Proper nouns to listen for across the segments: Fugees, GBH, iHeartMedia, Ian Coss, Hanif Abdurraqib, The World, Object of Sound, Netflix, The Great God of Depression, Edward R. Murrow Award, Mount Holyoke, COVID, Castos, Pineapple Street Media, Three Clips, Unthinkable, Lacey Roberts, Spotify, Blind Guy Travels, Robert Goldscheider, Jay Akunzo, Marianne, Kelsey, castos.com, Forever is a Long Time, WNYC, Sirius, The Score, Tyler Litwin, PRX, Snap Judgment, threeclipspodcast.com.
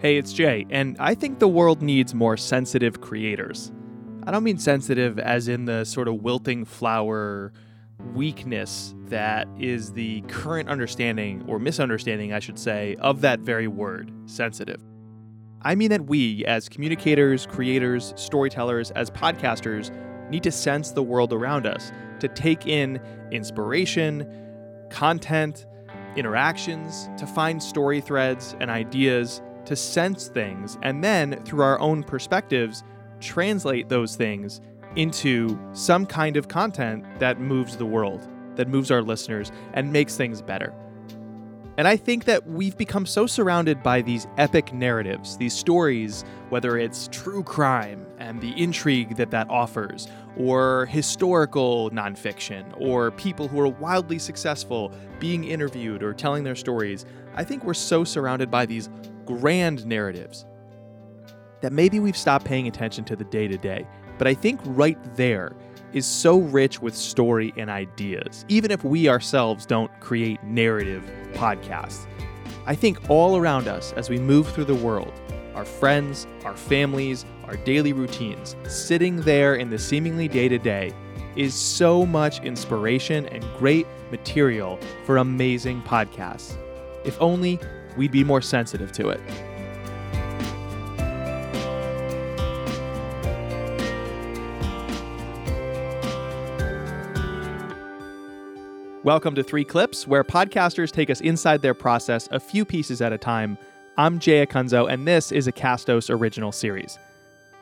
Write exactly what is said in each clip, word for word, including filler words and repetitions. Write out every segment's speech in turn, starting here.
Hey, it's Jay, and I think the world needs more sensitive creators. I don't mean sensitive as in the sort of wilting flower weakness that is the current understanding, or misunderstanding, I should say, of that very word, sensitive. I mean that we, as communicators, creators, storytellers, as podcasters, need to sense the world around us, to take in inspiration, content, interactions, to find story threads and ideas, to sense things, and then, through our own perspectives, translate those things into some kind of content that moves the world, that moves our listeners, and makes things better. And I think that we've become so surrounded by these epic narratives, these stories, whether it's true crime and the intrigue that that offers, or historical nonfiction, or people who are wildly successful being interviewed or telling their stories. I think we're so surrounded by these grand narratives that maybe we've stopped paying attention to the day-to-day. But I think right there is so rich with story and ideas, even if we ourselves don't create narrative podcasts. I think all around us as we move through the world, our friends, our families, our daily routines, sitting there in the seemingly day-to-day is so much inspiration and great material for amazing podcasts. If only we'd be more sensitive to it. Welcome to Three Clips, where podcasters take us inside their process a few pieces at a time. I'm Jay Akunzo, and this is a Castos original series.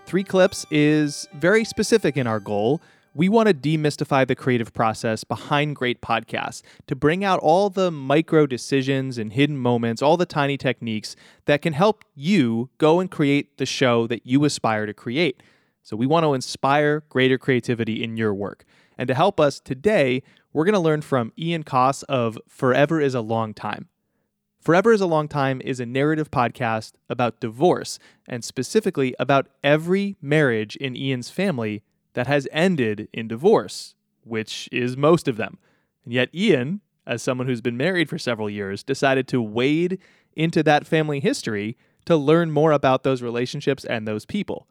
Three Clips is very specific in our goal. We want to demystify the creative process behind great podcasts, to bring out all the micro decisions and hidden moments, all the tiny techniques that can help you go and create the show that you aspire to create. So we want to inspire greater creativity in your work. And to help us today, we're going to learn from Ian Coss of Forever is a Long Time. Forever is a Long Time is a narrative podcast about divorce, and specifically about every marriage in Ian's family that has ended in divorce, which is most of them. And yet Ian, as someone who's been married for several years, decided to wade into that family history to learn more about those relationships and those people.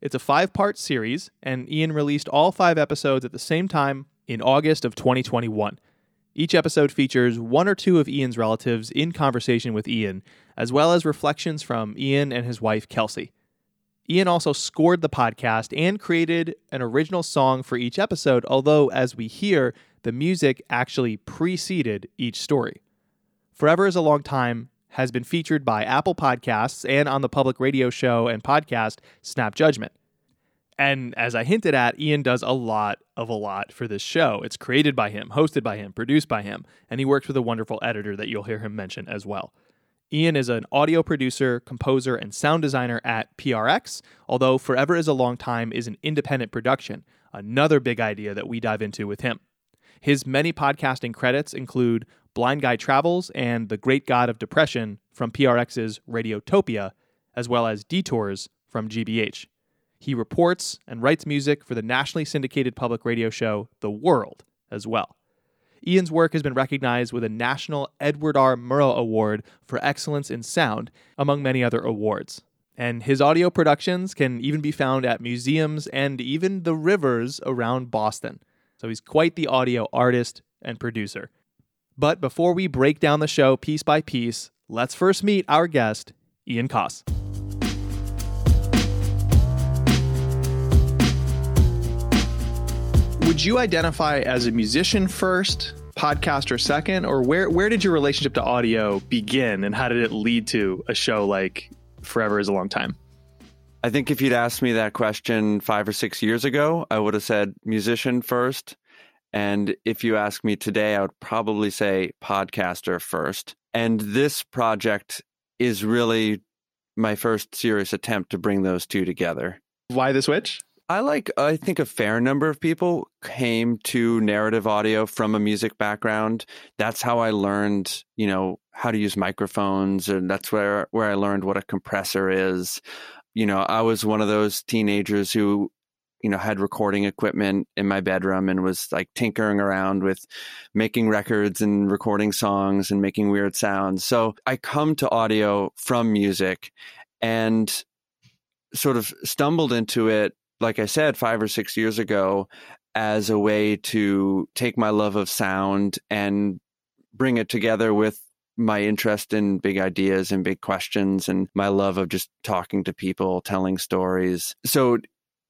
It's a five-part series, and Ian released all five episodes at the same time in August of twenty twenty-one. Each episode features one or two of Ian's relatives in conversation with Ian, as well as reflections from Ian and his wife, Kelsey. Ian also scored the podcast and created an original song for each episode, although, as we hear, the music actually preceded each story. Forever is a Long Time has been featured by Apple Podcasts and on the public radio show and podcast Snap Judgment. And as I hinted at, Ian does a lot of a lot for this show. It's created by him, hosted by him, produced by him, and he works with a wonderful editor that you'll hear him mention as well. Ian is an audio producer, composer, and sound designer at P R X, although Forever is a Long Time is an independent production, another big idea that we dive into with him. His many podcasting credits include Blind Guy Travels and The Great God of Depression from P R X's Radiotopia, as well as Detours from G B H. He reports and writes music for the nationally syndicated public radio show The World as well. Ian's work has been recognized with a national Edward R. Murrow Award for Excellence in Sound, among many other awards. And his audio productions can even be found at museums and even the rivers around Boston. So he's quite the audio artist and producer. But before we break down the show piece by piece, let's first meet our guest, Ian Coss. Would you identify as a musician first, podcaster second, or where where did your relationship to audio begin, and how did it lead to a show like Forever is a Long Time? I think if you'd asked me that question five or six years ago, I would have said musician first. And if you ask me today, I would probably say podcaster first. And this project is really my first serious attempt to bring those two together. Why the switch? I like, I think a fair number of people came to narrative audio from a music background. That's how I learned, you know, how to use microphones. And that's where, where I learned what a compressor is. You know, I was one of those teenagers who you know, had recording equipment in my bedroom and was like tinkering around with making records and recording songs and making weird sounds. So I come to audio from music and sort of stumbled into it, like I said, five or six years ago, as a way to take my love of sound and bring it together with my interest in big ideas and big questions and my love of just talking to people, telling stories. So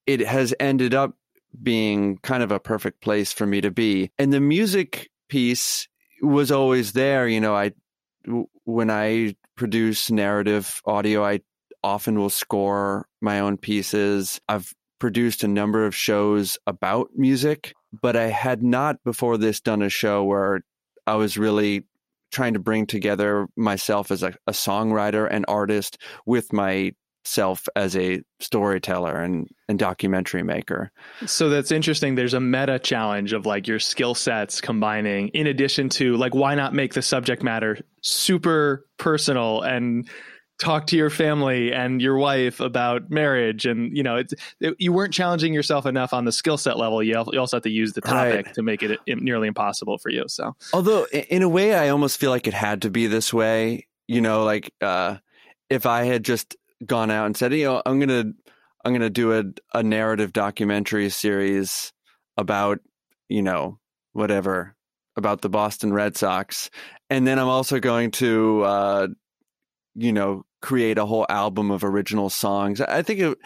it has ended up being kind of a perfect place for me to be. And the music piece was always there. You know, I, when I produce narrative audio, I often will score my own pieces. I've produced a number of shows about music, but I had not before this done a show where I was really trying to bring together myself as a, a songwriter and artist with my self as a storyteller and, and documentary maker. So that's interesting. There's a meta challenge of like your skill sets combining, in addition to like, why not make the subject matter super personal and talk to your family and your wife about marriage? And, you know, it's, it, you weren't challenging yourself enough on the skill set level. You, you also have to use the topic right. to make it nearly impossible for you. So, although in a way, I almost feel like it had to be this way, you know, like uh, if I had just gone out and said, you know, I'm going to, I'm going to do a, a narrative documentary series about, you know, whatever, about the Boston Red Sox. And then I'm also going to, uh, you know, create a whole album of original songs. I think it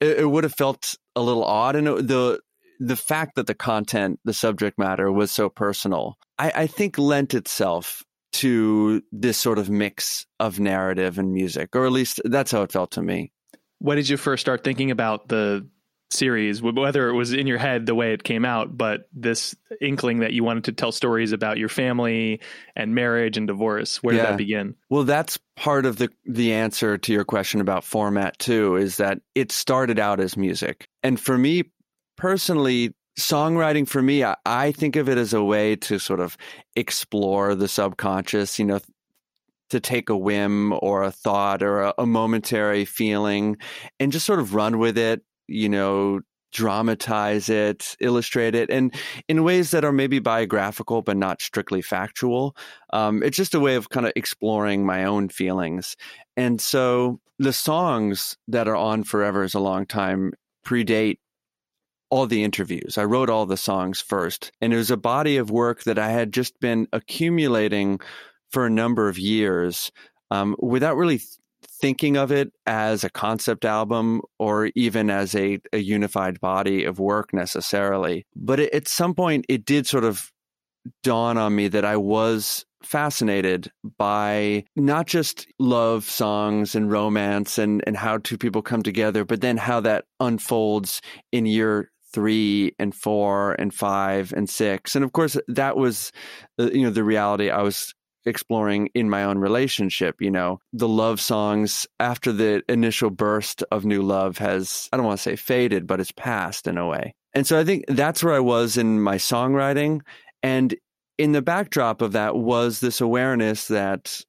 it would have felt a little odd. And it, the the fact that the content, the subject matter was so personal, I, I think lent itself to this sort of mix of narrative and music, or at least that's how it felt to me. When did you first start thinking about the series, whether it was in your head the way it came out, but this inkling that you wanted to tell stories about your family and marriage and divorce? Where yeah. did that begin? Well, that's part of the the answer to your question about format too, is that it started out as music. And for me personally, songwriting for me, I, I think of it as a way to sort of explore the subconscious, you know, to take a whim or a thought or a, a momentary feeling and just sort of run with it, you know, dramatize it, illustrate it, and in ways that are maybe biographical, but not strictly factual. Um, it's just a way of kind of exploring my own feelings. And so the songs that are on Forever is a Long Time predate all the interviews. I wrote all the songs first, and it was a body of work that I had just been accumulating for a number of years um, without really th- thinking of it as a concept album or even as a, a unified body of work necessarily. But it, at some point, it did sort of dawn on me that I was fascinated by not just love songs and romance and, and how two people come together, but then how that unfolds in year three and four and five and six. And of course, that was, you know, the reality I was exploring in my own relationship. You know, the love songs after the initial burst of new love has, I don't want to say faded, but it's passed in a way. And so I think that's where I was in my songwriting. And in the backdrop of that was this awareness that,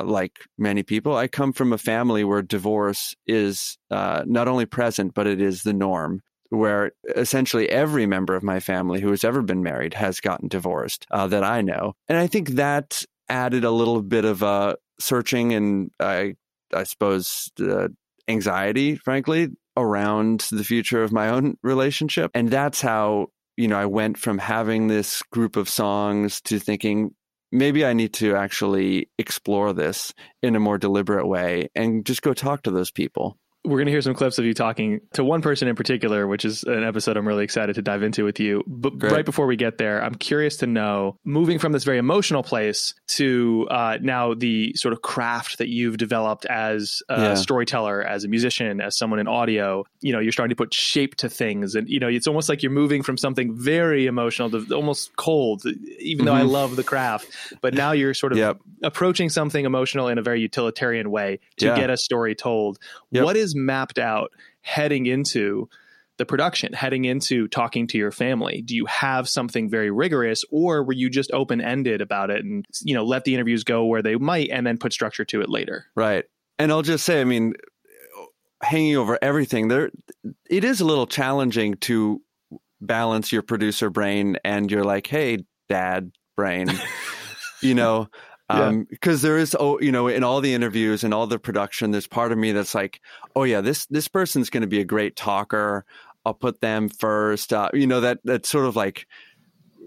uh, like many people, I come from a family where divorce is uh, not only present, but it is the norm, where essentially every member of my family who has ever been married has gotten divorced uh, that I know. And I think that added a little bit of uh, searching and I, I suppose uh, anxiety, frankly, around the future of my own relationship. And that's how, you know, I went from having this group of songs to thinking, maybe I need to actually explore this in a more deliberate way and just go talk to those people. We're going to hear some clips of you talking to one person in particular, which is an episode I'm really excited to dive into with you. But Great. Right before we get there, I'm curious to know, moving from this very emotional place to uh, now the sort of craft that you've developed as a yeah. storyteller, as a musician, as someone in audio, you know, you're starting to put shape to things. And, you know, it's almost like you're moving from something very emotional to almost cold, even mm-hmm. though I love the craft. But now you're sort of yep. approaching something emotional in a very utilitarian way to yeah. get a story told. Yep. What is mapped out heading into the production, heading into talking to your family? Do you have something very rigorous, or were you just open-ended about it and, you know, let the interviews go where they might and then put structure to it later? Right. And I'll just say, I mean, hanging over everything, there it is a little challenging to balance your producer brain and your like, hey, dad brain, you know, um, because yeah. there is, oh, you know, in all the interviews and all the production, there's part of me that's like, oh yeah, this this person's going to be a great talker. I'll put them first. Uh, you know, that that's sort of like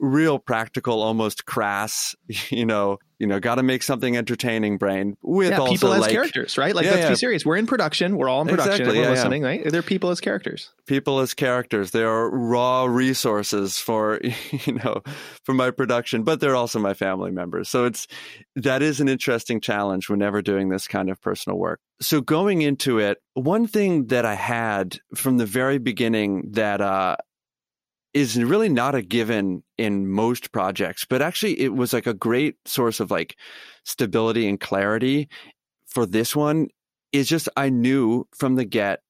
real practical, almost crass, you know, you know, got to make something entertaining brain with yeah, also people as like, characters, right? Like, yeah, let's yeah. be serious. We're in production. We're all in production. Exactly, yeah, we're listening, yeah. right? They're people as characters. People as characters. They are raw resources for, you know, for my production, but they're also my family members. So it's, that is an interesting challenge whenever doing this kind of personal work. So going into it, one thing that I had from the very beginning that, uh, is really not a given in most projects, but actually it was like a great source of like stability and clarity for this one is just, I knew from the get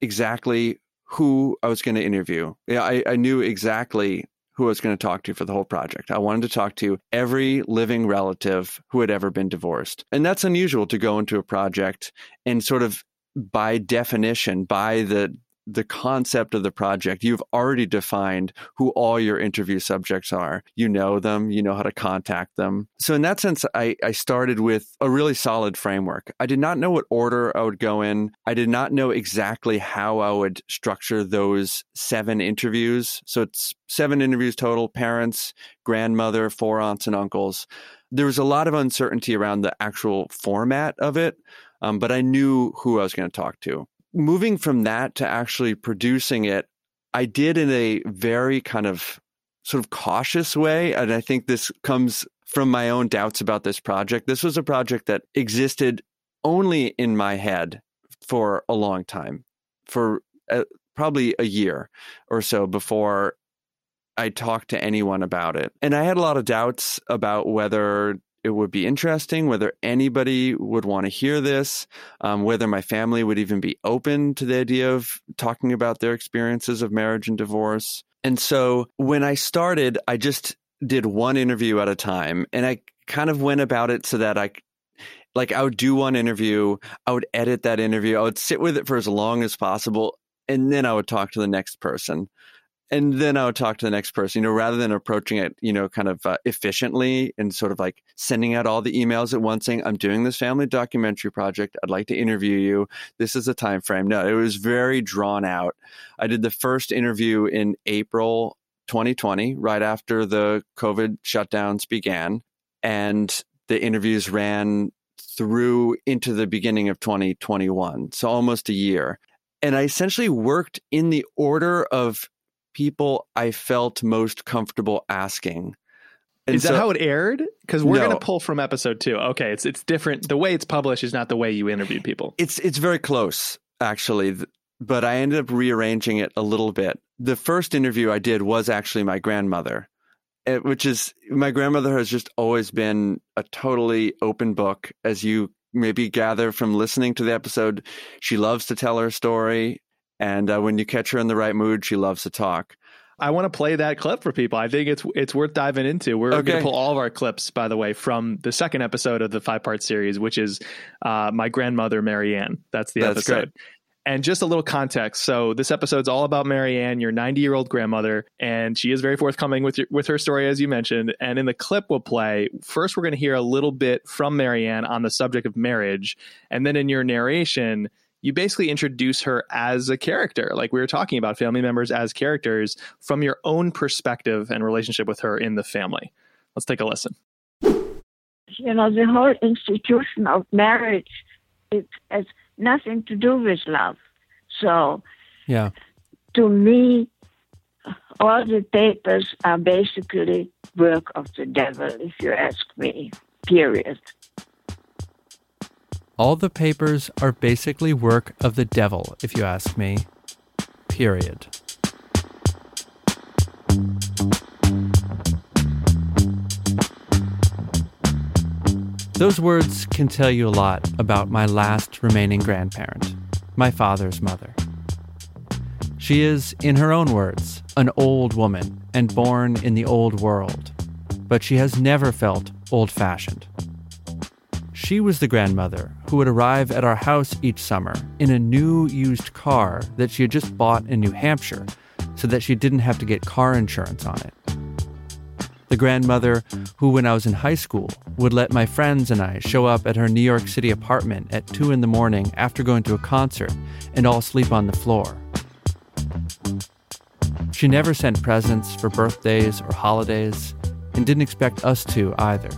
exactly who I was going to interview. Yeah, I, I knew exactly who I was going to talk to for the whole project. I wanted to talk to every living relative who had ever been divorced. And that's unusual to go into a project and sort of by definition, by the the concept of the project, you've already defined who all your interview subjects are. You know them, you know how to contact them. So in that sense, I, I started with a really solid framework. I did not know what order I would go in. I did not know exactly how I would structure those seven interviews. So it's seven interviews total, parents, grandmother, four aunts and uncles. There was a lot of uncertainty around the actual format of it, um, but I knew who I was going to talk to. Moving from that to actually producing it, I did in a very kind of sort of cautious way. And I think this comes from my own doubts about this project. This was a project that existed only in my head for a long time, for uh, probably a year or so before I talked to anyone about it. And I had a lot of doubts about whether it would be interesting, whether anybody would want to hear this, um, whether my family would even be open to the idea of talking about their experiences of marriage and divorce. And so when I started, I just did one interview at a time, and I kind of went about it so that I, like, I would do one interview, I would edit that interview, I would sit with it for as long as possible, and then I would talk to the next person. And then I would talk to the next person, you know, rather than approaching it, you know, kind of uh, efficiently and sort of like sending out all the emails at once saying, I'm doing this family documentary project. I'd like to interview you. This is the time frame. No, it was very drawn out. I did the first interview in April twenty twenty, right after the COVID shutdowns began. And the interviews ran through into the beginning of twenty twenty-one. So almost a year. And I essentially worked in the order of people I felt most comfortable asking. And is that so, how it aired? Because we're no. going to pull from episode two. Okay, it's it's different. The way it's published is not the way you interviewed people. It's it's very close, actually. But I ended up rearranging it a little bit. The first interview I did was actually my grandmother, which is, my grandmother has just always been a totally open book, as you maybe gather from listening to the episode. She loves to tell her story. And uh, when you catch her in the right mood, she loves to talk. I want to play that clip for people. I think it's it's worth diving into. We're okay. going to pull all of our clips, by the way, from the second episode of the five-part series, which is uh, My Grandmother, Marianne. That's the That's episode. Great. And just a little context. So this episode's all about Marianne, your ninety-year-old grandmother, and she is very forthcoming with your, with her story, as you mentioned. And in the clip we'll play, first we're going to hear a little bit from Marianne on the subject of marriage. And then in your narration, you basically introduce her as a character, like we were talking about family members as characters, from your own perspective and relationship with her in the family. Let's take a listen. You know, the whole institution of marriage, it has nothing to do with love. So yeah, to me, all the papers are basically work of the devil, if you ask me, period. All the papers are basically work of the devil, if you ask me. Period. Those words can tell you a lot about my last remaining grandparent, my father's mother. She is, in her own words, an old woman and born in the old world, but she has never felt old-fashioned. She was the grandmother who would arrive at our house each summer in a new used car that she had just bought in New Hampshire so that she didn't have to get car insurance on it. The grandmother who, when I was in high school, would let my friends and I show up at her New York City apartment at two in the morning after going to a concert and all sleep on the floor. She never sent presents for birthdays or holidays and didn't expect us to either.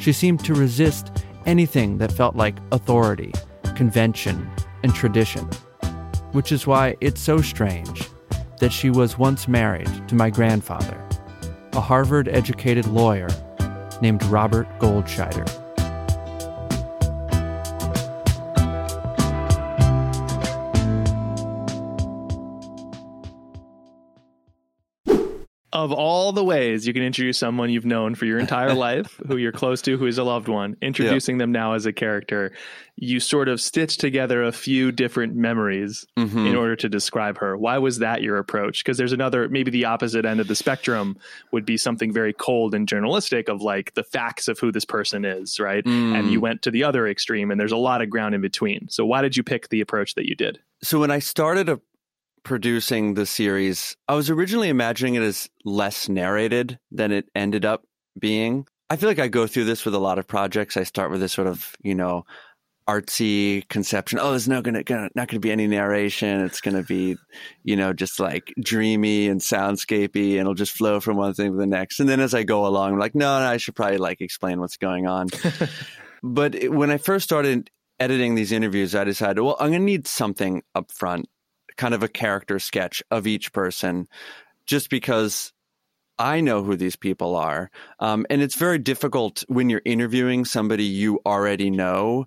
She seemed to resist anything that felt like authority, convention, and tradition, which is why it's so strange that she was once married to my grandfather, a Harvard-educated lawyer named Robert Goldscheider. Of all the ways you can introduce someone you've known for your entire life, who you're close to, who is a loved one, introducing yeah. them now as a character, you sort of stitch together a few different memories mm-hmm. in order to describe her. Why was that your approach? Because there's another, maybe the opposite end of the spectrum would be something very cold and journalistic of like the facts of who this person is, right? Mm. And you went to the other extreme and there's a lot of ground in between. So why did you pick the approach that you did? So when I started a producing the series, I was originally imagining it as less narrated than it ended up being. I feel like I go through this with a lot of projects. I start with this sort of, you know, artsy conception. Oh, there's not gonna, gonna not gonna be any narration. It's gonna be, you know, just like dreamy and soundscapey, and it'll just flow from one thing to the next. And then as I go along, I'm like, no, no, I should probably like explain what's going on. But it, when I first started editing these interviews, I decided, well, I'm gonna need something up front, kind of a character sketch of each person, just because I know who these people are. Um, and it's very difficult when you're interviewing somebody you already know.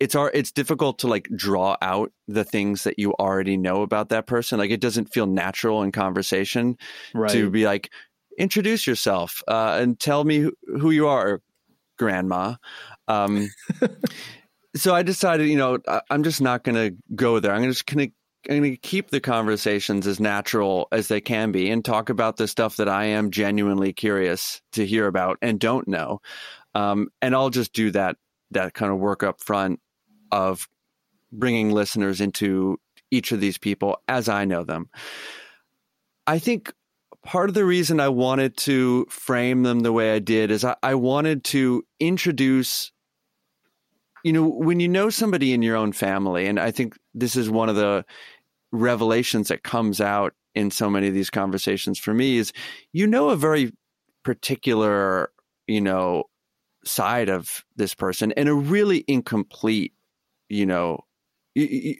It's it's difficult to like draw out the things that you already know about that person. Like it doesn't feel natural in conversation right. to be like, introduce yourself uh, and tell me who you are, Grandma. Um, so I decided, you know, I'm just not going to go there. I'm just going to I'm going to keep the conversations as natural as they can be and talk about the stuff that I am genuinely curious to hear about and don't know. Um, and I'll just do that, that kind of work up front of bringing listeners into each of these people as I know them. I think part of the reason I wanted to frame them the way I did is I, I wanted to introduce, you know, when you know somebody in your own family, and I think this is one of the revelations that comes out in so many of these conversations for me is, you know, a very particular, you know, side of this person and a really incomplete, you know, y- y-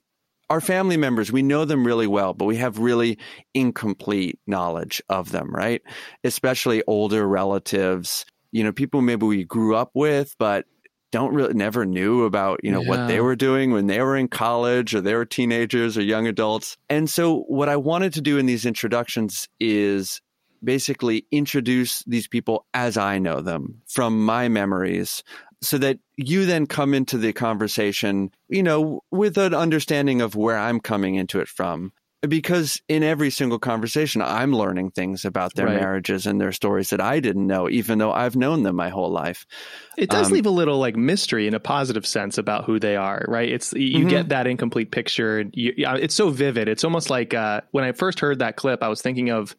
our family members, we know them really well, but we have really incomplete knowledge of them, right? Especially older relatives, you know, people maybe we grew up with, but don't really never knew about, you know, yeah. what they were doing when they were in college or they were teenagers or young adults. And so what I wanted to do in these introductions is basically introduce these people as I know them from my memories so that you then come into the conversation, you know, with an understanding of where I'm coming into it from. Because in every single conversation, I'm learning things about their right. marriages and their stories that I didn't know, even though I've known them my whole life. It does um, leave a little like mystery in a positive sense about who they are, right? It's you mm-hmm. get that incomplete picture. You, it's so vivid. It's almost like uh, when I first heard that clip, I was thinking of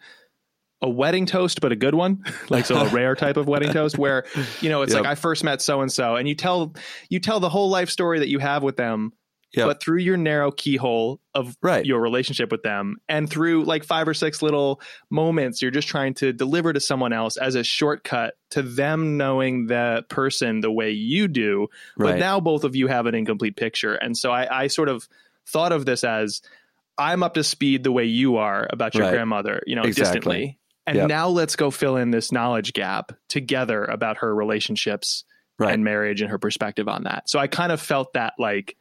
a wedding toast, but a good one, like so a rare type of wedding toast where, you know, it's yep. like I first met so-and-so and you tell you tell the whole life story that you have with them. Yep. But through your narrow keyhole of right. your relationship with them and through like five or six little moments, you're just trying to deliver to someone else as a shortcut to them knowing the person the way you do. Right. But now both of you have an incomplete picture. And so I, I sort of thought of this as I'm up to speed the way you are about your right. grandmother, you know, exactly. distantly. And yep. now let's go fill in this knowledge gap together about her relationships right. and marriage and her perspective on that. So I kind of felt that like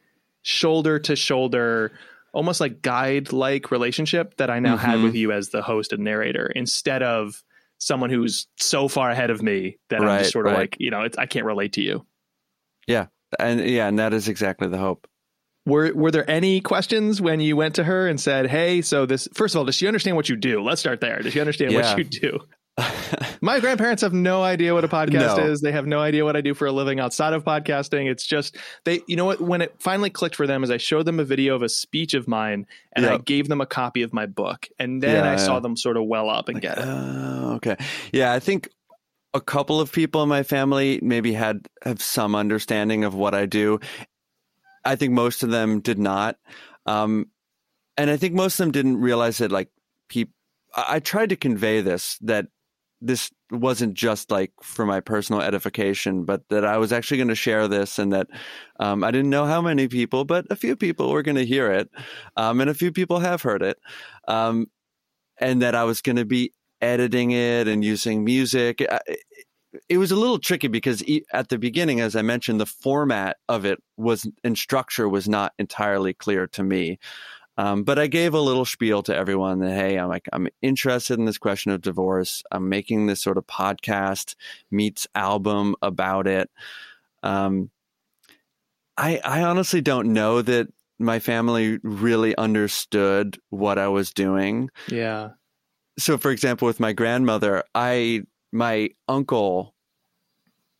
shoulder to shoulder, almost like guide like relationship that I now mm-hmm. had with you as the host and narrator instead of someone who's so far ahead of me that right, I'm just sort of right. like, you know, it's, I can't relate to you. Yeah. And yeah. And that is exactly the hope. Were were there any questions when you went to her and said, hey, so this, first of all, does she understand what you do? Let's start there. Does she understand yeah. what you do? My grandparents have no idea what a podcast no. is. They have no idea what I do for a living outside of podcasting. It's just they, you know what, when it finally clicked for them is I showed them a video of a speech of mine and yep. I gave them a copy of my book. And then yeah, I yeah. saw them sort of well up and like, get it. Uh, okay. Yeah. I think a couple of people in my family maybe had, have some understanding of what I do. I think most of them did not. Um, and I think most of them didn't realize that like people, I tried to convey this, that this wasn't just like for my personal edification, but that I was actually going to share this, and that um, I didn't know how many people, but a few people were going to hear it. Um, and a few people have heard it. Um, and that I was going to be editing it and using music. I, it was a little tricky because at the beginning, as I mentioned, the format of it was and structure was not entirely clear to me. Um, but I gave a little spiel to everyone that, hey, I'm like, I'm interested in this question of divorce. I'm making this sort of podcast meets album about it. Um, I, I honestly don't know that my family really understood what I was doing. Yeah. So, for example, with my grandmother, I my uncle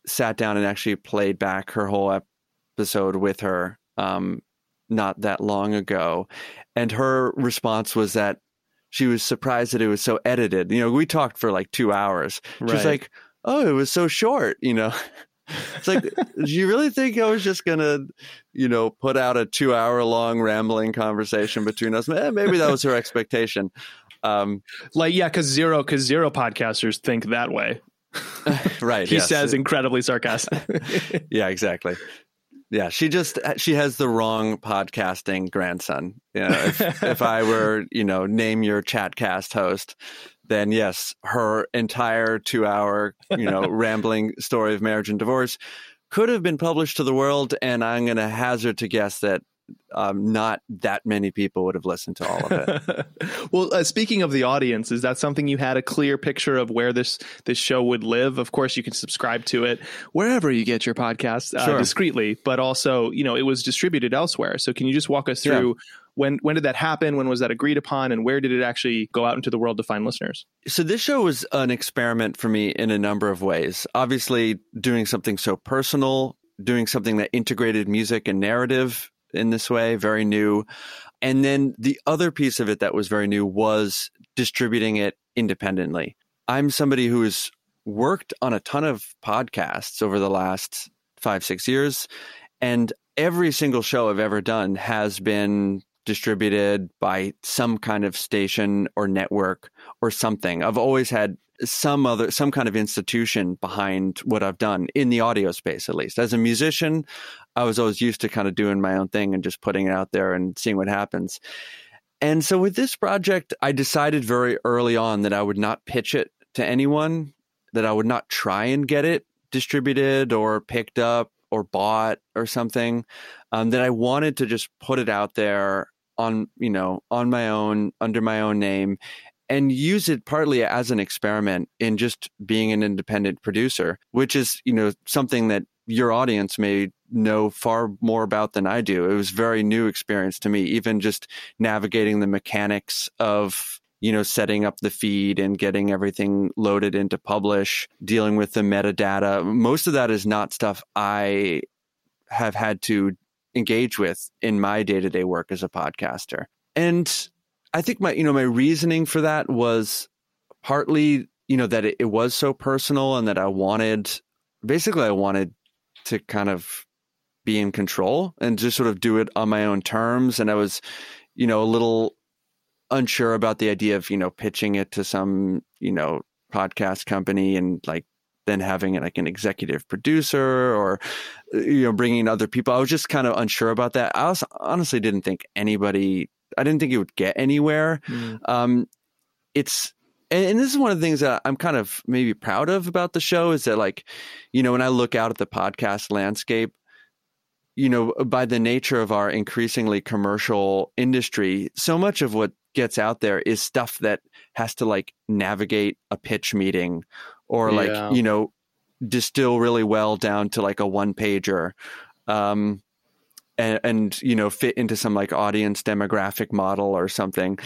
sat down and actually played back her whole episode with her um, not that long ago. And her response was that she was surprised that it was so edited. You know, we talked for like two hours. She right. was like, oh, it was so short, you know. It's like, do you really think I was just going to, you know, put out a two hour long rambling conversation between us? Eh, maybe that was her expectation. Um, like, yeah, because zero, because zero podcasters think that way. Right. He yes. says incredibly sarcastic. Yeah, exactly. Yeah, she just she has the wrong podcasting grandson. You know, if, if I were, you know, name your Chatcast host, then yes, her entire two hour, you know, rambling story of marriage and divorce could have been published to the world. And I'm going to hazard to guess that um, not that many people would have listened to all of it. Well, uh, speaking of the audience, is that something you had a clear picture of where this, this show would live? Of course, you can subscribe to it wherever you get your podcasts uh, sure. discreetly, but also, you know, it was distributed elsewhere. So can you just walk us through yeah. when, when did that happen? When was that agreed upon? And where did it actually go out into the world to find listeners? So this show was an experiment for me in a number of ways. Obviously, doing something so personal, doing something that integrated music and narrative in this way, very new. And then the other piece of it that was very new was distributing it independently. I'm somebody who has worked on a ton of podcasts over the last five, six years. And every single show I've ever done has been distributed by some kind of station or network or something. I've always had some other, some kind of institution behind what I've done in the audio space, at least. As a musician, I was always used to kind of doing my own thing and just putting it out there and seeing what happens. And so with this project, I decided very early on that I would not pitch it to anyone, that I would not try and get it distributed or picked up or bought or something, um, that I wanted to just put it out there on, you know, on my own, under my own name, and use it partly as an experiment in just being an independent producer, which is, you know, something that your audience may know far more about than I do. It was very new experience to me, even just navigating the mechanics of, you know, setting up the feed and getting everything loaded into publish, dealing with the metadata. Most of that is not stuff I have had to engage with in my day-to-day work as a podcaster. And I think my, you know, my reasoning for that was partly, you know, that it, it was so personal and that I wanted, basically I wanted to kind of be in control and just sort of do it on my own terms. And I was, you know, a little unsure about the idea of, you know, pitching it to some, you know, podcast company and like then having like an executive producer or, you know, bringing other people. I was just kind of unsure about that. I also honestly didn't think anybody I didn't think it would get anywhere. Mm. Um, it's, and, and this is one of the things that I'm kind of maybe proud of about the show is that, like, you know, when I look out at the podcast landscape, you know, by the nature of our increasingly commercial industry, so much of what gets out there is stuff that has to like navigate a pitch meeting or like, yeah. you know, distill really well down to like a one pager. Um, And, and, you know, fit into some like audience demographic model or something.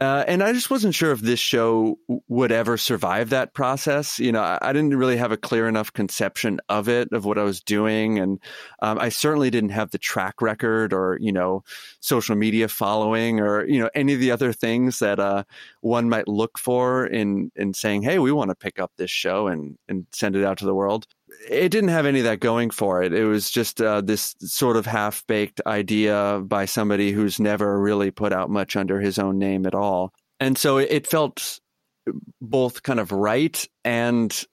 Uh, and I just wasn't sure if this show would ever survive that process. You know, I, I didn't really have a clear enough conception of it, of what I was doing. And um, I certainly didn't have the track record or, you know, social media following or, you know, any of the other things that uh, one might look for in, in saying, hey, we want to pick up this show and, and send it out to the world. It didn't have any of that going for it. It was just uh, this sort of half-baked idea by somebody who's never really put out much under his own name at all. And so it felt both kind of right and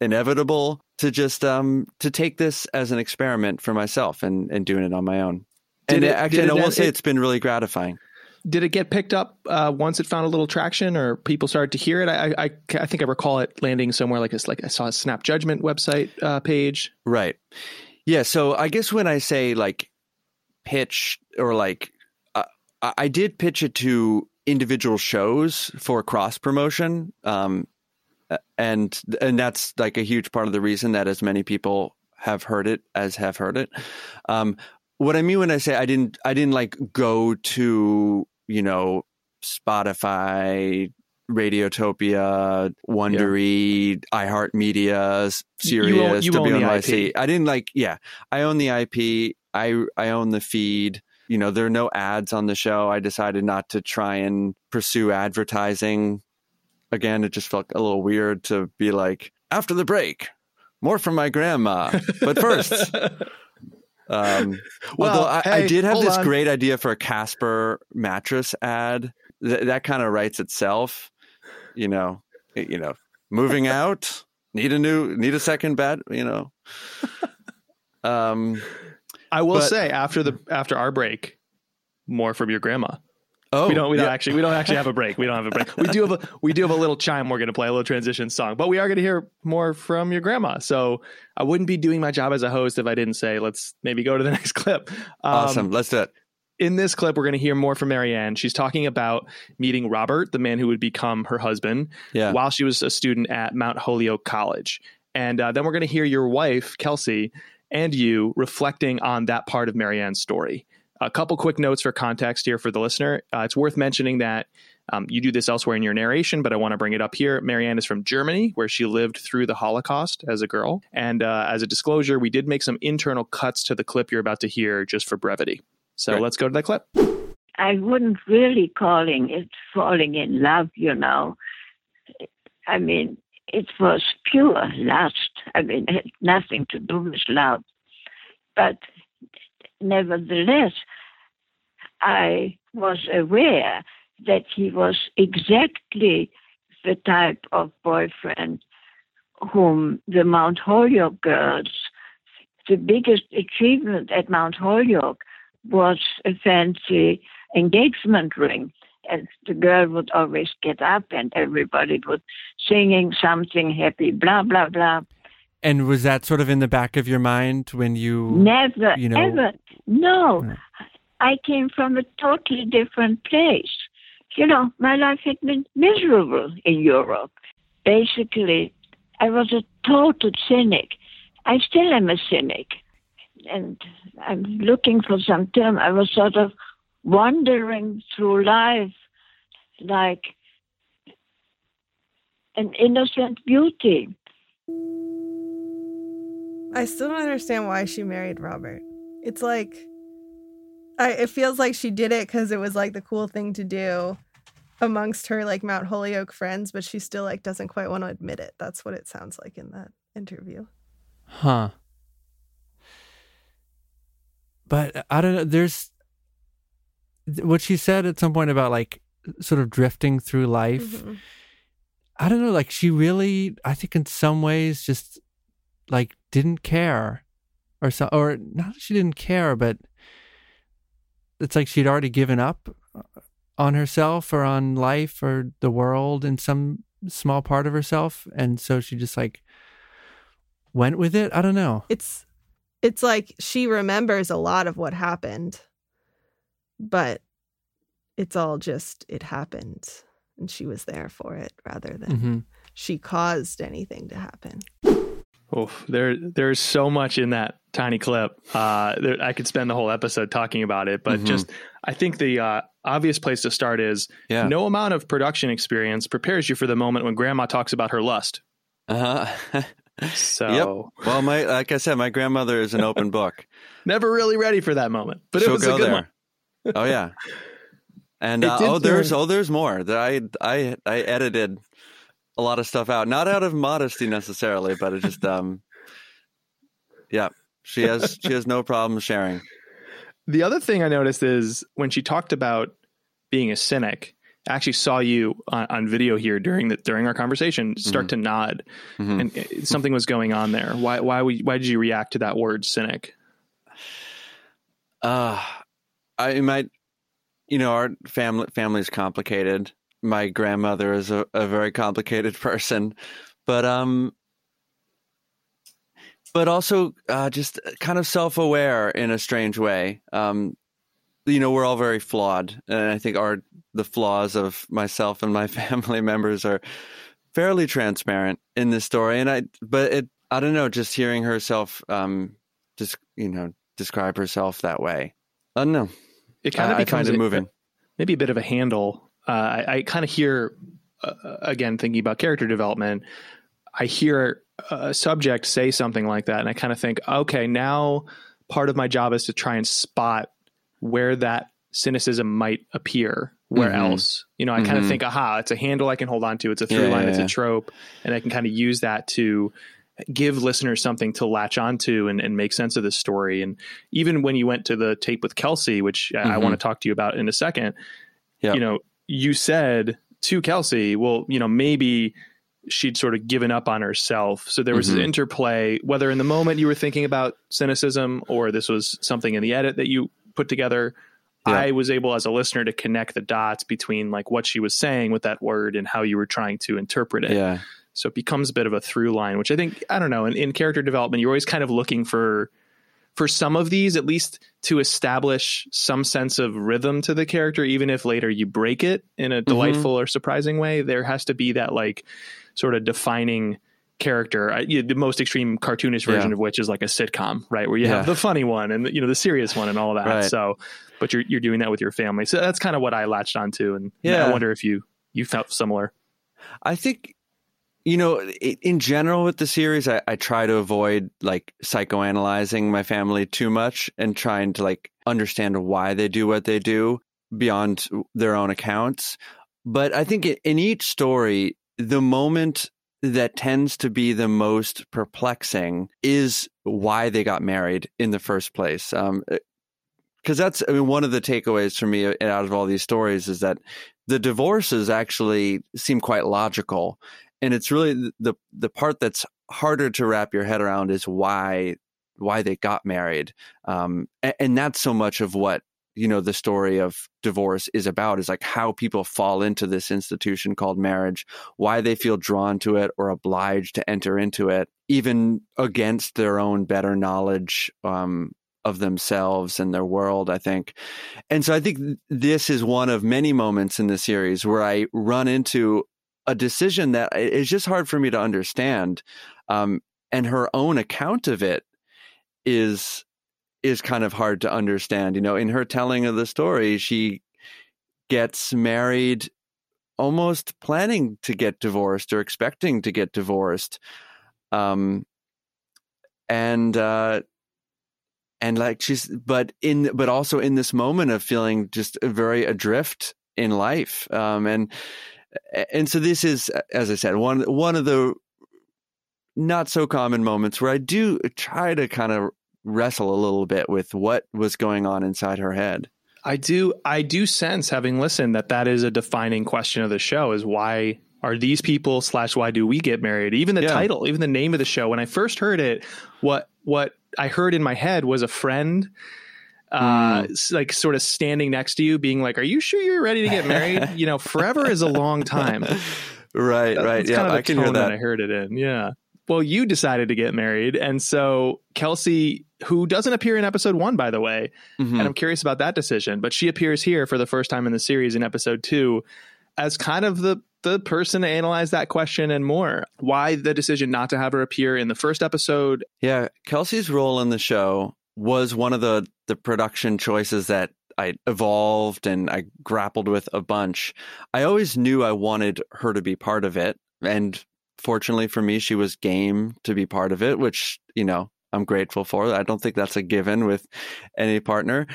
inevitable to just um, to take this as an experiment for myself and, and doing it on my own. Did and it, actually, and I will it, say it's been really gratifying. Did it get picked up uh, once it found a little traction, or people started to hear it? I, I, I think I recall it landing somewhere like this. Like I saw a Snap Judgment website uh, page. Right. Yeah. So I guess when I say like pitch or like uh, I did pitch it to individual shows for cross promotion, um, and and that's like a huge part of the reason that as many people have heard it as have heard it. Um, what I mean when I say I didn't, I didn't like go to, you know, Spotify, Radiotopia, Wondery, yeah. iHeartMedia, Sirius, W N Y C. I didn't like, yeah, I own the I P. I I own the feed. You know, there are no ads on the show. I decided not to try and pursue advertising. Again, it just felt a little weird to be like, after the break, more from my grandma. But first... Um, well, although I, hey, I did have this on. great idea for a Casper mattress ad. Th- that kind of writes itself, you know, you know, moving out, need a new, need a second bed, you know. Um, I will but, say after the, after our break, more from your grandma. Oh, we don't, we don't yeah. actually, we don't actually have a break. We don't have a break. We do have a, we do have a little chime. We're going to play a little transition song, but we are going to hear more from your grandma. So I wouldn't be doing my job as a host if I didn't say, let's maybe go to the next clip. Um, awesome. Let's do it. In this clip, we're going to hear more from Marianne. She's talking about meeting Robert, the man who would become her husband, yeah. while she was a student at Mount Holyoke College. And uh, then we're going to hear your wife, Kelsey, and you reflecting on that part of Marianne's story. A couple quick notes for context here for the listener. Uh, it's worth mentioning that um, you do this elsewhere in your narration, but I want to bring it up here. Marianne is from Germany, where she lived through the Holocaust as a girl. And uh, as a disclosure, we did make some internal cuts to the clip you're about to hear just for brevity. So right. Let's go to that clip. I wouldn't really calling it falling in love, you know. I mean, it was pure lust. I mean, it had nothing to do with love. But... nevertheless, I was aware that he was exactly the type of boyfriend whom the Mount Holyoke girls, the biggest achievement at Mount Holyoke was a fancy engagement ring. And the girl would always get up and everybody would singing something happy, blah, blah, blah. And was that sort of in the back of your mind when you... Never, you know, ever. No. Yeah. I came from a totally different place. You know, my life had been miserable in Europe. Basically, I was a total cynic. I still am a cynic. And I'm looking for some term. I was sort of wandering through life like an innocent beauty. I still don't understand why she married Robert. It's like, I, it feels like she did it because it was like the cool thing to do amongst her like Mount Holyoke friends, but she still like doesn't quite want to admit it. That's what it sounds like in that interview. Huh. But I don't know. There's what she said at some point about like sort of drifting through life. Mm-hmm. I don't know. Like she really, I think in some ways just like didn't care or so, or not that she didn't care, but it's like she'd already given up on herself or on life or the world in some small part of herself. And so she just like went with it. I don't know. It's, it's like she remembers a lot of what happened, but it's all just, it happened and she was there for it rather than mm-hmm. she caused anything to happen. Oh, there, there's so much in that tiny clip. Uh, there, I could spend the whole episode talking about it, but mm-hmm. just I think the uh, obvious place to start is yeah. no amount of production experience prepares you for the moment when grandma talks about her lust. Uh-huh. So, yep. Well, my like I said, my grandmother is an open book. Never really ready for that moment, but She'll it was go a good there. One. Oh yeah, and uh, oh, there's oh, there's more that I I I edited a lot of stuff out, not out of modesty necessarily, but it just um, yeah, she has she has no problem sharing. The other thing I noticed is when she talked about being a cynic. I actually saw you on, on video here during the during our conversation start mm-hmm. to nod, mm-hmm. and it, something was going on there. Why why we, why did you react to that word cynic? Uh I might, you know, our family family is complicated. My grandmother is a, a very complicated person, but um, but also uh, just kind of self-aware in a strange way. Um, you know, we're all very flawed, and I think our the flaws of myself and my family members are fairly transparent in this story. And I, but it, I don't know, just hearing herself, um, just, you know, describe herself that way. I don't know. It kind of I, becomes I find it moving. Maybe a bit of a handle. Uh, I, I kind of hear, uh, again, thinking about character development, I hear a subject say something like that. And I kind of think, okay, now part of my job is to try and spot where that cynicism might appear. Where mm-hmm. else? You know, I mm-hmm. kind of think, aha, it's a handle I can hold on to. It's a through yeah, line. Yeah, it's yeah. a trope. And I can kind of use that to give listeners something to latch onto and, and make sense of this story. And even when you went to the tape with Kelsey, which mm-hmm. I want to talk to you about in a second, yep. you know, you said to Kelsey, well, you know, maybe she'd sort of given up on herself. So there was mm-hmm. this interplay, whether in the moment you were thinking about cynicism or this was something in the edit that you put together. Yeah. I was able as a listener to connect the dots between like what she was saying with that word and how you were trying to interpret it. Yeah. So it becomes a bit of a through line, which I think, I don't know, in, in character development, you're always kind of looking for, for some of these, at least to establish some sense of rhythm to the character, even if later you break it in a delightful mm-hmm. or surprising way, there has to be that like sort of defining character, I, you know, the most extreme cartoonish version yeah. of which is like a sitcom, right? Where you yeah. have the funny one and, you know, the serious one and all that. Right. So, but you're, you're doing that with your family. So that's kind of what I latched onto. And yeah. I wonder if you, you felt similar. I think, you know, in general with the series, I, I try to avoid like psychoanalyzing my family too much and trying to like understand why they do what they do beyond their own accounts. But I think in each story, the moment that tends to be the most perplexing is why they got married in the first place. Um, because that's I mean, one of the takeaways for me out of all these stories is that the divorces actually seem quite logical. And it's really the the part that's harder to wrap your head around is why why they got married. Um, and, and that's so much of what, you know, the story of divorce is about is like how people fall into this institution called marriage, why they feel drawn to it or obliged to enter into it, even against their own better knowledge um, of themselves and their world, I think. And so I think this is one of many moments in the series where I run into a decision that is just hard for me to understand. Um, and her own account of it is... is kind of hard to understand. You know, in her telling of the story, she gets married almost planning to get divorced or expecting to get divorced. Um, and, uh, and like she's, but in, but also in this moment of feeling just very adrift in life. Um, and, and so this is, as I said, one, one of the not so common moments where I do try to kind of wrestle a little bit with what was going on inside her head. I do. I do sense, having listened, that that is a defining question of the show is why are these people slash why do we get married? Even the yeah. title, even the name of the show. When I first heard it, what what I heard in my head was a friend uh, mm. like sort of standing next to you being like, are you sure you're ready to get married? You know, forever is a long time. Right. That, right. Yeah. Kind of I can hear that. that I heard it in. Yeah. Well, you decided to get married. And so Kelsey, who doesn't appear in episode one, by the way, mm-hmm. and I'm curious about that decision, but she appears here for the first time in the series in episode two as kind of the the person to analyze that question and more. Why the decision not to have her appear in the first episode? Yeah, Kelsey's role in the show was one of the, the production choices that I evolved and I grappled with a bunch. I always knew I wanted her to be part of it. And fortunately for me, she was game to be part of it, which, you know, I'm grateful for. I don't think that's a given with any partner,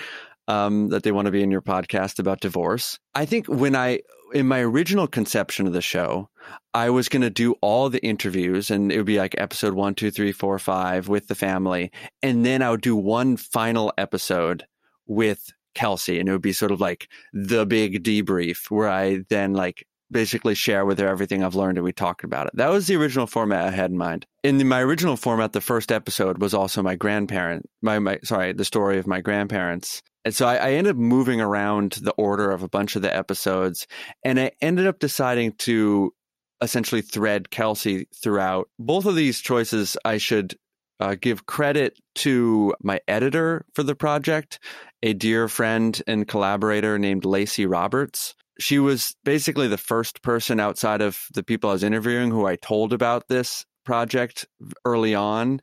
um, that they want to be in your podcast about divorce. I think when I, in my original conception of the show, I was going to do all the interviews and it would be like episode one, two, three, four, five with the family. And then I would do one final episode with Kelsey and it would be sort of like the big debrief where I then like basically share with her everything I've learned and we talked about it. That was the original format I had in mind. In the, my original format, the first episode was also my grandparent, my, my sorry, the story of my grandparents. And so I, I ended up moving around the order of a bunch of the episodes and I ended up deciding to essentially thread Kelsey throughout. Both of these choices, I should uh, give credit to my editor for the project, a dear friend and collaborator named Lacey Roberts. She was basically the first person outside of the people I was interviewing who I told about this project early on.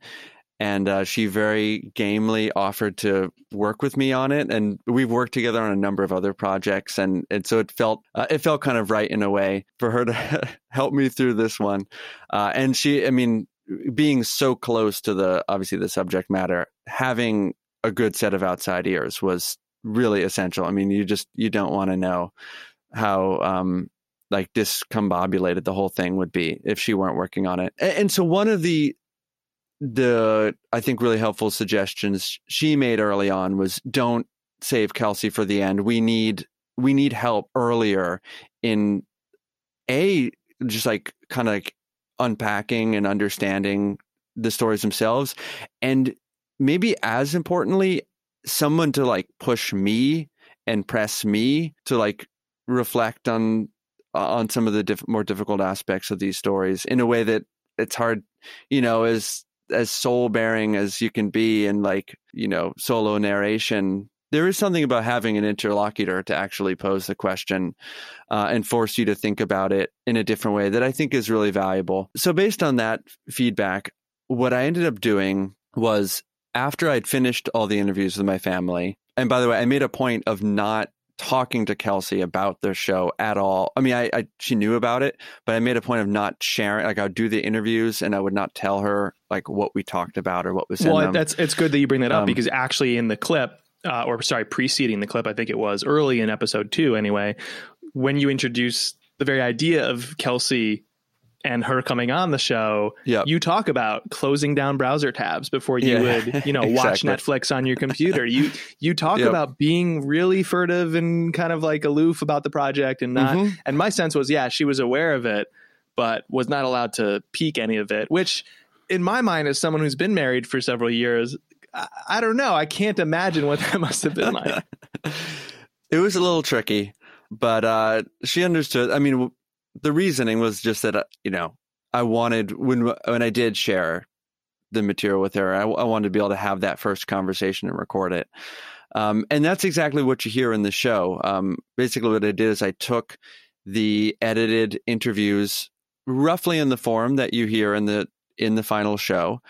And uh, she very gamely offered to work with me on it. And we've worked together on a number of other projects. And, and so it felt uh, it felt kind of right in a way for her to help me through this one. Uh, and she, I mean, being so close to the, obviously, the subject matter, having a good set of outside ears was really essential. I mean, you just, you don't want to know how um, like discombobulated the whole thing would be if she weren't working on it. And, and so one of the, the, I think, really helpful suggestions she made early on was don't save Kelsey for the end. We need, we need help earlier in a, just like kind of like unpacking and understanding the stories themselves. And maybe as importantly, someone to like push me and press me to like reflect on, on some of the diff- more difficult aspects of these stories in a way that it's hard, you know, is, as soul bearing as you can be and like, you know, solo narration, there is something about having an interlocutor to actually pose the question uh, and force you to think about it in a different way that I think is really valuable. So based on that feedback, what I ended up doing was after I'd finished all the interviews with my family, and by the way, I made a point of not talking to Kelsey about the show at all. I mean, I, I she knew about it, but I made a point of not sharing. Like I would do the interviews and I would not tell her like what we talked about or what was in them. Well, that's, it's good that you bring that up um, because actually in the clip, uh, or sorry, preceding the clip, I think it was early in episode two anyway, when you introduce the very idea of Kelsey and her coming on the show, yep. You talk about closing down browser tabs before you yeah, would, you know, exactly. Watch Netflix on your computer. You you talk yep. about being really furtive and kind of like aloof about the project and not. Mm-hmm. And my sense was, yeah, she was aware of it, but was not allowed to peek any of it, which in my mind, as someone who's been married for several years, I, I don't know. I can't imagine what that must have been like. It was a little tricky, but uh, she understood. I mean, the reasoning was just that, you know, I wanted when when I did share the material with her, I, I wanted to be able to have that first conversation and record it. Um, and that's exactly what you hear in the show. Um, basically, what I did is I took the edited interviews roughly in the form that you hear in the in the final show,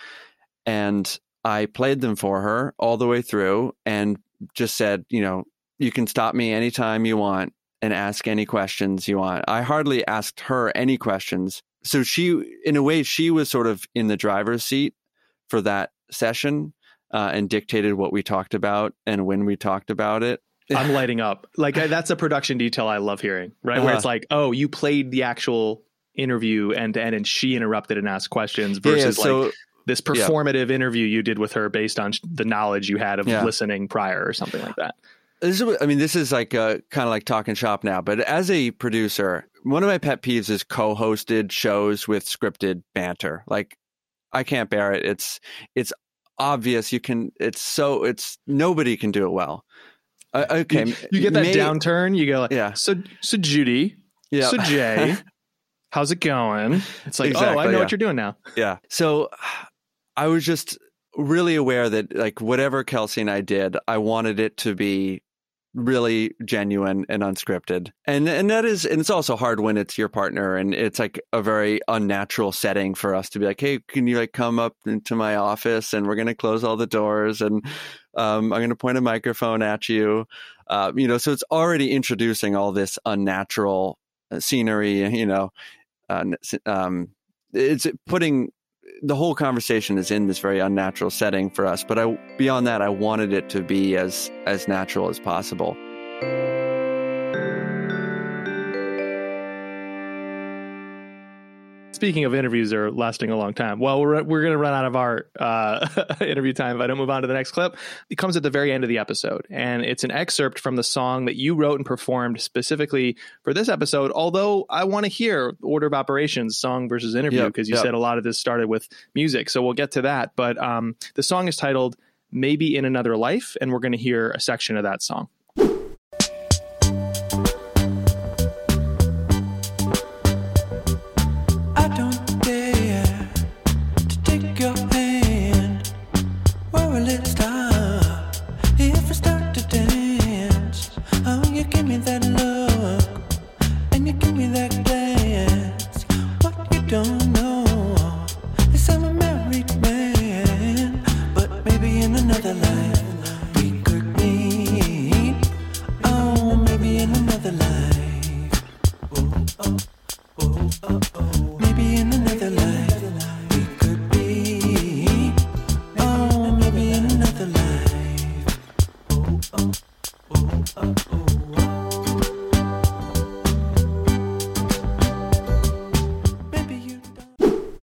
and I played them for her all the way through and just said, you know, you can stop me anytime you want and ask any questions you want. I hardly asked her any questions. So she, in a way, she was sort of in the driver's seat for that session uh, and dictated what we talked about and when we talked about it. I'm lighting up. Like, I, that's a production detail I love hearing, right? Uh-huh. Where it's like, oh, you played the actual interview end to end and she interrupted and asked questions versus yeah, yeah, so, like this performative yeah. interview you did with her based on the knowledge you had of yeah. listening prior or something like that. This is, I mean, this is like kind of like talking shop now, but as a producer, one of my pet peeves is co-hosted shows with scripted banter. Like, I can't bear it. It's it's obvious. You can. It's so. It's nobody can do it well. Uh, okay, you, you get that May, downturn. You go like, yeah. So so Judy. Yeah. So Jay, how's it going? It's like, exactly, oh, I know yeah. what you're doing now. Yeah. So, I was just really aware that like whatever Kelsey and I did, I wanted it to be really genuine and unscripted. And and that is, and it's also hard when it's your partner, and it's like a very unnatural setting for us to be like, hey, can you like come up into my office and we're going to close all the doors and um, I'm going to point a microphone at you. Uh, you know, so it's already introducing all this unnatural scenery, you know, uh, um, it's putting the whole conversation is in this very unnatural setting for us. But I, beyond that, I wanted it to be as, as natural as possible. Speaking of interviews that are lasting a long time, well, we're, we're going to run out of our uh, interview time if I don't move on to the next clip. It comes at the very end of the episode, and it's an excerpt from the song that you wrote and performed specifically for this episode, although I want to hear order of operations, song versus interview, because yep, you yep. said a lot of this started with music, so we'll get to that. But um, the song is titled Maybe in Another Life, and we're going to hear a section of that song.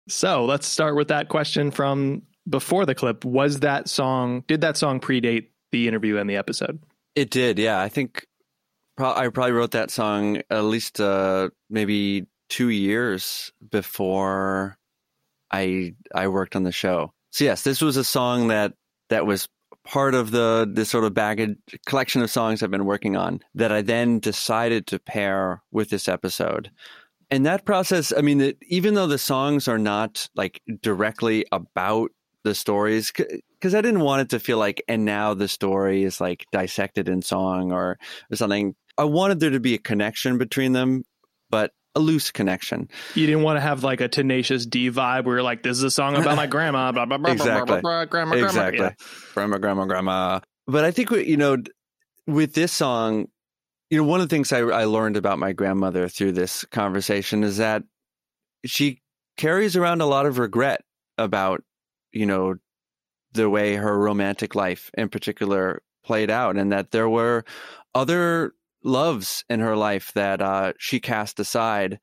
So let's start with that question from before the clip. Was that song, did that song predate the interview and the episode? It did. Yeah. I think pro- I probably wrote that song at least uh, maybe two years before I, I worked on the show. So yes, this was a song that, that was part of the, this sort of baggage collection of songs I've been working on that I then decided to pair with this episode. And that process, I mean, it, even though the songs are not like directly about the stories, because c- I didn't want it to feel like, and now the story is like dissected in song or, or something. I wanted there to be a connection between them, but a loose connection. You didn't want to have like a Tenacious D vibe where you're like, this is a song about my grandma, blah, blah, blah, exactly. blah, blah, blah, grandma, exactly. grandma. Yeah. Grandma, grandma, grandma. But I think, you know, with this song, you know, one of the things I, I learned about my grandmother through this conversation is that she carries around a lot of regret about, you know, the way her romantic life in particular played out, and that there were other loves in her life that uh, she cast aside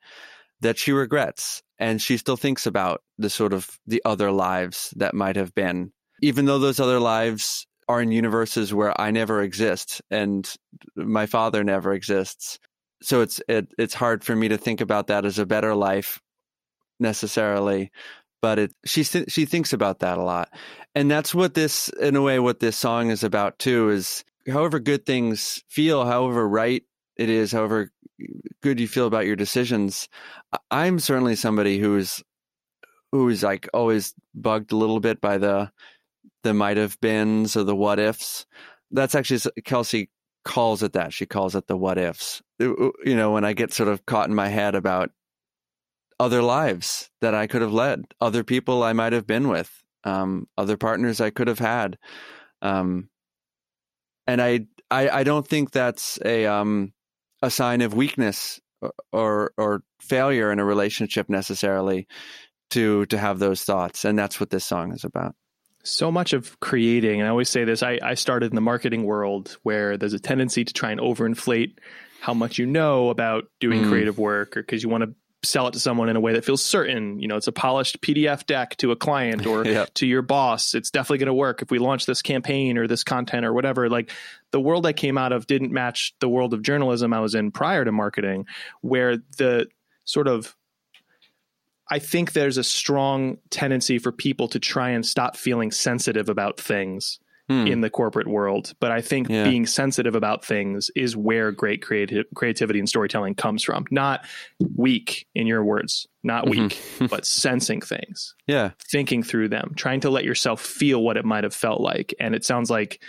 that she regrets. And she still thinks about the sort of the other lives that might have been, even though those other lives are in universes where I never exist and my father never exists. So it's it, it's hard for me to think about that as a better life necessarily, but it, she she thinks about that a lot. And that's what this, in a way, what this song is about too, is however good things feel, however right it is, however good you feel about your decisions. I'm certainly somebody who is, who is like always bugged a little bit by the the might have beens or the what ifs. That's actually, Kelsey calls it that. She calls it the what ifs. You know, when I get sort of caught in my head about other lives that I could have led, other people I might have been with, um, other partners I could have had. Um, and I, I, I don't think that's a um, a sign of weakness or or failure in a relationship necessarily to to have those thoughts. And that's what this song is about. So much of creating, and I always say this, I, I started in the marketing world where there's a tendency to try and overinflate how much you know about doing mm. creative work, or because you want to sell it to someone in a way that feels certain. You know, it's a polished P D F deck to a client or yeah. to your boss. It's definitely going to work if we launch this campaign or this content or whatever. Like the world I came out of didn't match the world of journalism I was in prior to marketing, where the sort of, I think there's a strong tendency for people to try and stop feeling sensitive about things hmm. in the corporate world. But I think yeah. being sensitive about things is where great creative creativity and storytelling comes from. Not weak, in your words, not weak, mm-hmm. but sensing things, yeah, thinking through them, trying to let yourself feel what it might have felt like. And it sounds like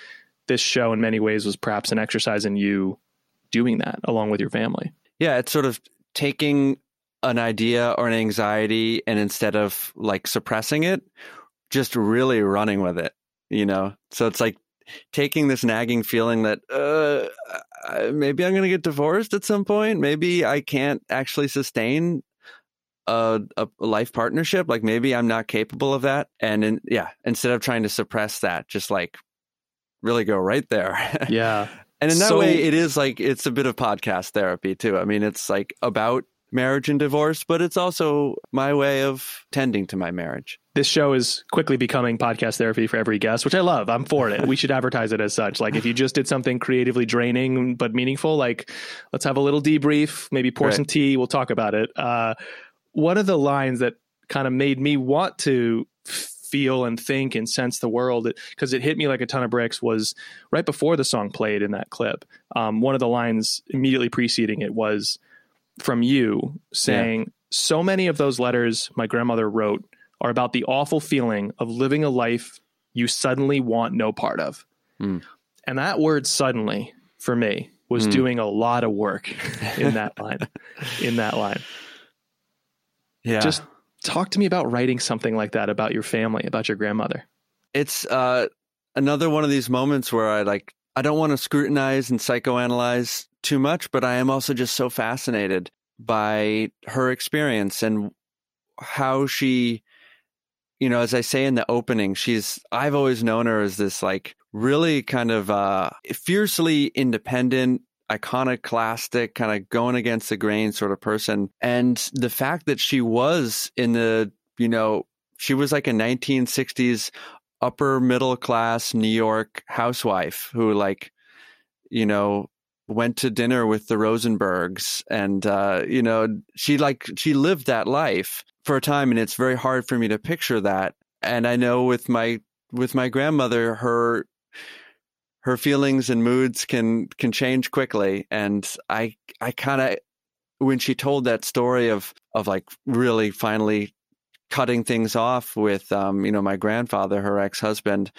this show in many ways was perhaps an exercise in you doing that along with your family. Yeah, it's sort of taking an idea or an anxiety and instead of like suppressing it, just really running with it, you know? So it's like taking this nagging feeling that uh, maybe I'm going to get divorced at some point. Maybe I can't actually sustain a, a life partnership. Like maybe I'm not capable of that. And in, yeah, instead of trying to suppress that, just like really go right there. Yeah. And in that so, way, it is like, it's a bit of podcast therapy too. I mean, it's like about marriage and divorce, but it's also my way of tending to my marriage. This show is quickly becoming podcast therapy for every guest, which I love. I'm for it. We should advertise it as such. Like if you just did something creatively draining but meaningful, like let's have a little debrief, maybe pour right. some tea. We'll talk about it. Uh, one of the lines that kind of made me want to feel and think and sense the world, because it hit me like a ton of bricks, was right before the song played in that clip. Um, one of the lines immediately preceding it was from you saying, yeah. so many of those letters my grandmother wrote are about the awful feeling of living a life you suddenly want no part of. Mm. And that word suddenly for me was mm. doing a lot of work in that line, in that line. Yeah. Just talk to me about writing something like that about your family, about your grandmother. It's uh, another one of these moments where I like, I don't want to scrutinize and psychoanalyze too much, but I am also just so fascinated by her experience and how she, you know, as I say in the opening, she's, I've always known her as this like really kind of uh, fiercely independent, iconoclastic, kind of going against the grain sort of person. And the fact that she was in the, you know, she was like a nineteen sixties upper middle class New York housewife who like, you know, went to dinner with the Rosenbergs and, uh, you know, she like, she lived that life for a time. And it's very hard for me to picture that. And I know with my, with my grandmother, her, her feelings and moods can, can change quickly. And I, I kind of, when she told that story of, of like really finally cutting things off with, um, you know, my grandfather, her ex-husband,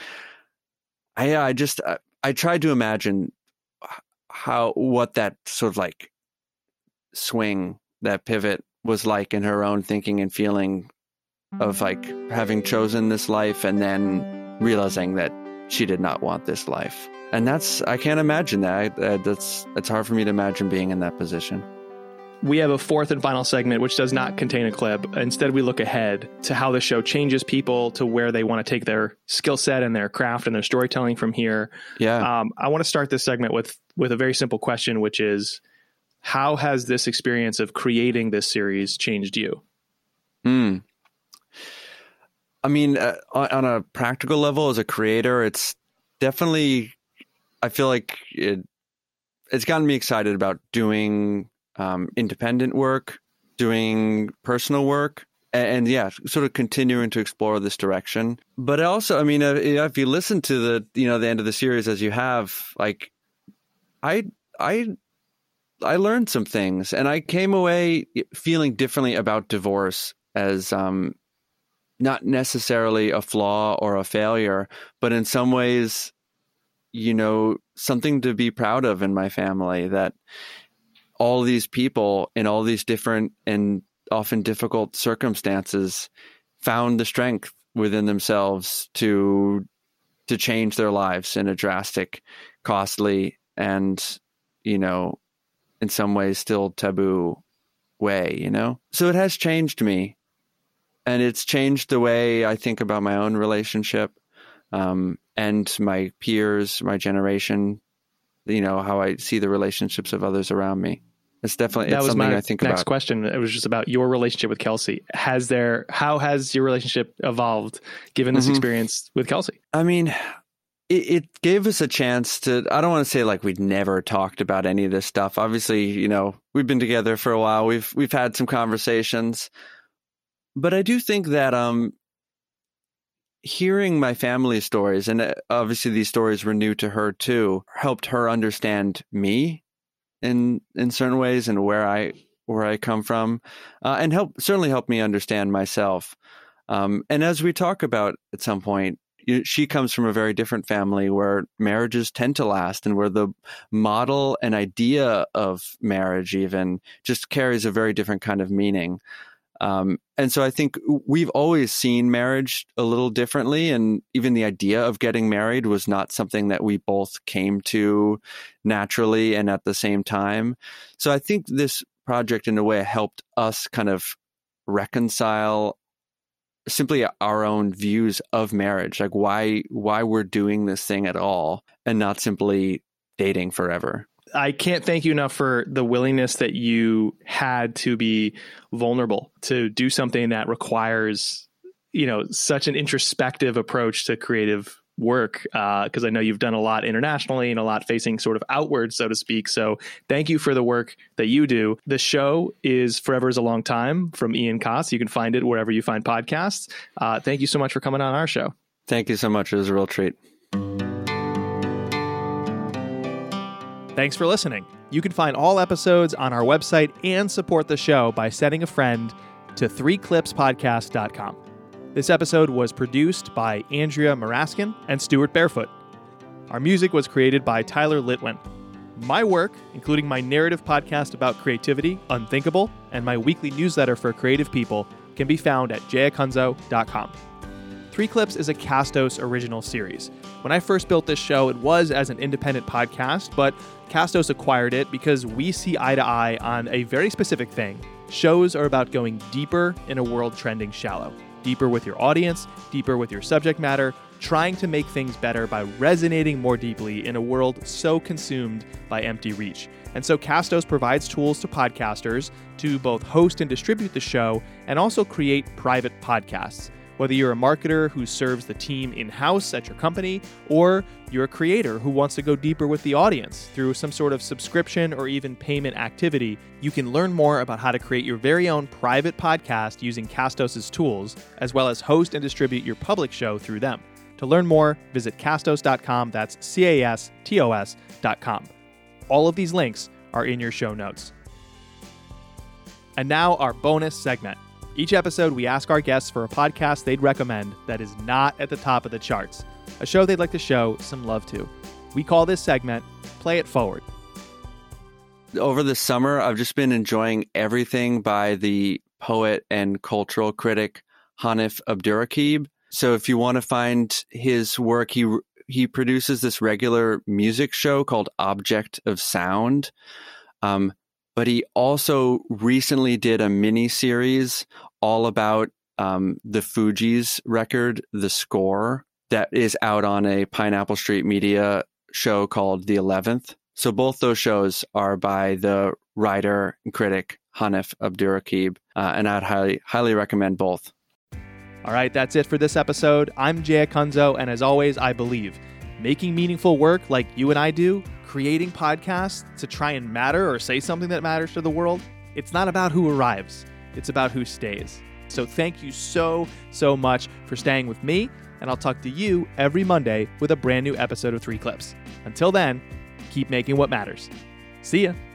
I, I just, I, I tried to imagine how, what that sort of like swing, that pivot was like in her own thinking and feeling of like having chosen this life and then realizing that she did not want this life. And that's, I can't imagine that. I, that's, it's hard for me to imagine being in that position. We have a fourth and final segment, which does not contain a clip. Instead, we look ahead to how the show changes people, to where they want to take their skill set and their craft and their storytelling from here. Yeah. Um, I want to start this segment with, with a very simple question, which is, how has this experience of creating this series changed you? Hmm. I mean, uh, on a practical level, as a creator, it's definitely, I feel like it, it's gotten me excited about doing um, independent work, doing personal work, and, and yeah, sort of continuing to explore this direction. But also, I mean, uh, if you listen to the, you know, the end of the series as you have, like, I, I, I learned some things and I came away feeling differently about divorce as, um, not necessarily a flaw or a failure, but in some ways, you know, something to be proud of in my family, that all these people in all these different and often difficult circumstances found the strength within themselves to to change their lives in a drastic, costly, and, you know, in some ways still taboo way, you know? So it has changed me. And it's changed the way I think about my own relationship um, and my peers, my generation, you know, how I see the relationships of others around me. It's definitely it's something I think about. That was my next question. It was just about your relationship with Kelsey. Has there, how has your relationship evolved given this mm-hmm. experience with Kelsey? I mean, it, it gave us a chance to, I don't want to say like we'd never talked about any of this stuff. Obviously, you know, we've been together for a while. We've, we've had some conversations. But I do think that um, hearing my family stories, and obviously these stories were new to her too, helped her understand me in in certain ways and where I where I come from, uh, and help certainly helped me understand myself. Um, and as we talk about at some point, she comes from a very different family where marriages tend to last and where the model and idea of marriage even just carries a very different kind of meaning. Um, and so I think we've always seen marriage a little differently. And even the idea of getting married was not something that we both came to naturally and at the same time. So I think this project in a way helped us kind of reconcile simply our own views of marriage, like why why we're doing this thing at all and not simply dating forever. I can't thank you enough for the willingness that you had to be vulnerable, to do something that requires, you know, such an introspective approach to creative work. Uh, cause I know you've done a lot internationally and a lot facing sort of outward, so to speak. So thank you for the work that you do. The show is Forever is a Long Time from Ian Coss. You can find it wherever you find podcasts. Uh, thank you so much for coming on our show. Thank you so much. It was a real treat. Thanks for listening. You can find all episodes on our website and support the show by sending a friend to three clips podcast dot com. This episode was produced by Andrea Maraskin and Stuart Barefoot. Our music was created by Tyler Litwin. My work, including my narrative podcast about creativity, Unthinkable, and my weekly newsletter for creative people, can be found at jaconzo dot com. Three Clips is a Castos original series. When I first built this show, it was as an independent podcast, but Castos acquired it because we see eye to eye on a very specific thing. Shows are about going deeper in a world trending shallow. Deeper with your audience, deeper with your subject matter, trying to make things better by resonating more deeply in a world so consumed by empty reach. And so Castos provides tools to podcasters to both host and distribute the show and also create private podcasts. Whether you're a marketer who serves the team in-house at your company, or you're a creator who wants to go deeper with the audience through some sort of subscription or even payment activity, you can learn more about how to create your very own private podcast using Castos' tools, as well as host and distribute your public show through them. To learn more, visit castos dot com. That's C A S T O S dot com. All of these links are in your show notes. And now our bonus segment. Each episode, we ask our guests for a podcast they'd recommend that is not at the top of the charts, a show they'd like to show some love to. We call this segment, Play It Forward. Over the summer, I've just been enjoying everything by the poet and cultural critic Hanif Abdurraqib. So if you want to find his work, he he produces this regular music show called Object of Sound. Um But he also recently did a mini series all about um, the Fugees record, The Score, that is out on a Pineapple Street Media show called The eleventh. So both those shows are by the writer and critic Hanif Abdurraqib, uh, and I'd highly, highly recommend both. All right, that's it for this episode. I'm Jay Akunzo, and as always, I believe making meaningful work like you and I do, creating podcasts to try and matter or say something that matters to the world, it's not about who arrives. It's about who stays. So thank you so, so much for staying with me, and I'll talk to you every Monday with a brand new episode of Three Clips. Until then, keep making what matters. See ya.